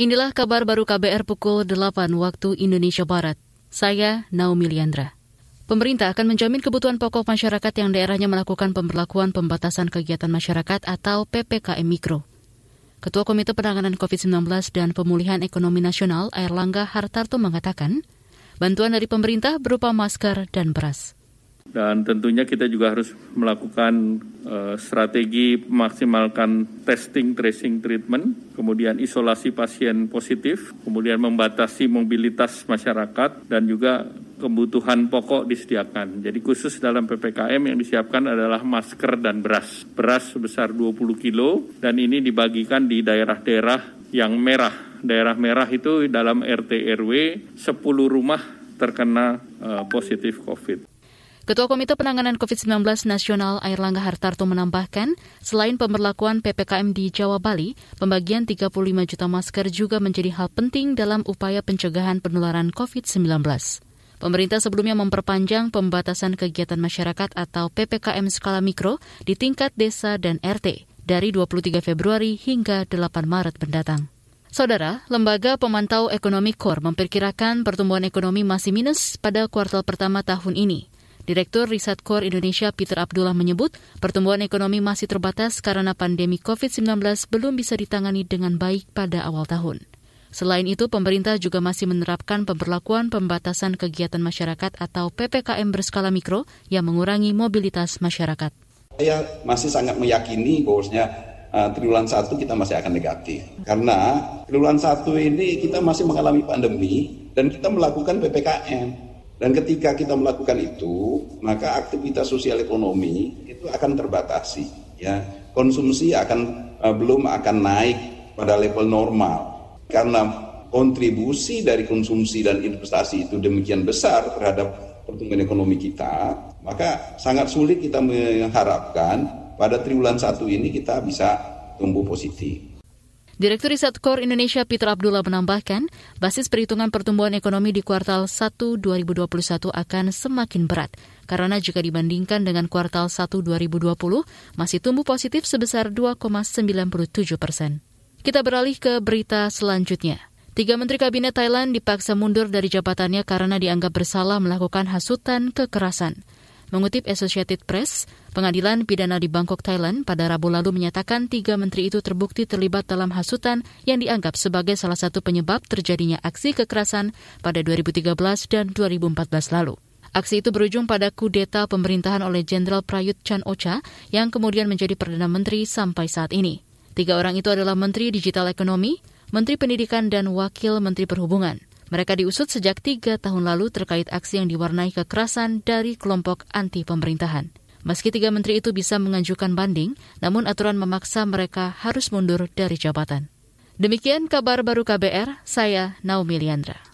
Inilah kabar baru KBR pukul 8 waktu Indonesia Barat. Saya Naomi Liandra. Pemerintah akan menjamin kebutuhan pokok masyarakat yang daerahnya melakukan pemberlakuan pembatasan kegiatan masyarakat atau PPKM Mikro. Ketua Komite Penanganan COVID-19 dan Pemulihan Ekonomi Nasional Airlangga Hartarto mengatakan, bantuan dari pemerintah berupa masker dan beras. Dan tentunya kita juga harus melakukan strategi memaksimalkan testing, tracing, treatment, kemudian isolasi pasien positif, kemudian membatasi mobilitas masyarakat, dan juga kebutuhan pokok disediakan. Jadi khusus dalam PPKM yang disiapkan adalah masker dan beras. Beras sebesar 20 kilo dan ini dibagikan di daerah-daerah yang merah. Daerah merah itu dalam RT RW 10 rumah terkena positif COVID. Ketua Komite Penanganan COVID-19 Nasional Airlangga Hartarto menambahkan, selain pemberlakuan PPKM di Jawa Bali, pembagian 35 juta masker juga menjadi hal penting dalam upaya pencegahan penularan COVID-19. Pemerintah sebelumnya memperpanjang pembatasan kegiatan masyarakat atau PPKM skala mikro di tingkat desa dan RT dari 23 Februari hingga 8 Maret mendatang. Saudara, Lembaga Pemantau Ekonomi Core memperkirakan pertumbuhan ekonomi masih minus pada kuartal pertama tahun ini. Direktur Riset Core Indonesia Peter Abdullah menyebut, pertumbuhan ekonomi masih terbatas karena pandemi COVID-19 belum bisa ditangani dengan baik pada awal tahun. Selain itu, pemerintah juga masih menerapkan pemberlakuan pembatasan kegiatan masyarakat atau PPKM berskala mikro yang mengurangi mobilitas masyarakat. Saya masih sangat meyakini bahwasanya triwulan 1 kita masih akan negatif. Karena triwulan 1 ini kita masih mengalami pandemi dan kita melakukan PPKM. Dan ketika kita melakukan itu, maka aktivitas sosial ekonomi itu akan terbatasi. Ya. Konsumsi belum akan naik pada level normal. Karena kontribusi dari konsumsi dan investasi itu demikian besar terhadap pertumbuhan ekonomi kita, maka sangat sulit kita mengharapkan pada triwulan 1 ini kita bisa tumbuh positif. Direktur Riset Core Indonesia Peter Abdullah menambahkan, basis perhitungan pertumbuhan ekonomi di kuartal 1 2021 akan semakin berat, karena jika dibandingkan dengan kuartal 1 2020, masih tumbuh positif sebesar 2,97%. Kita beralih ke berita selanjutnya. 3 Menteri Kabinet Thailand dipaksa mundur dari jabatannya karena dianggap bersalah melakukan hasutan kekerasan. Mengutip Associated Press, pengadilan pidana di Bangkok, Thailand pada Rabu lalu menyatakan 3 menteri itu terbukti terlibat dalam hasutan yang dianggap sebagai salah satu penyebab terjadinya aksi kekerasan pada 2013 dan 2014 lalu. Aksi itu berujung pada kudeta pemerintahan oleh Jenderal Prayut Chan Ocha yang kemudian menjadi Perdana Menteri sampai saat ini. 3 orang itu adalah Menteri Digital Ekonomi, Menteri Pendidikan, dan Wakil Menteri Perhubungan. Mereka diusut sejak 3 tahun lalu terkait aksi yang diwarnai kekerasan dari kelompok anti-pemerintahan. Meski 3 menteri itu bisa mengajukan banding, namun aturan memaksa mereka harus mundur dari jabatan. Demikian kabar baru KBR, saya Naomi Liandra.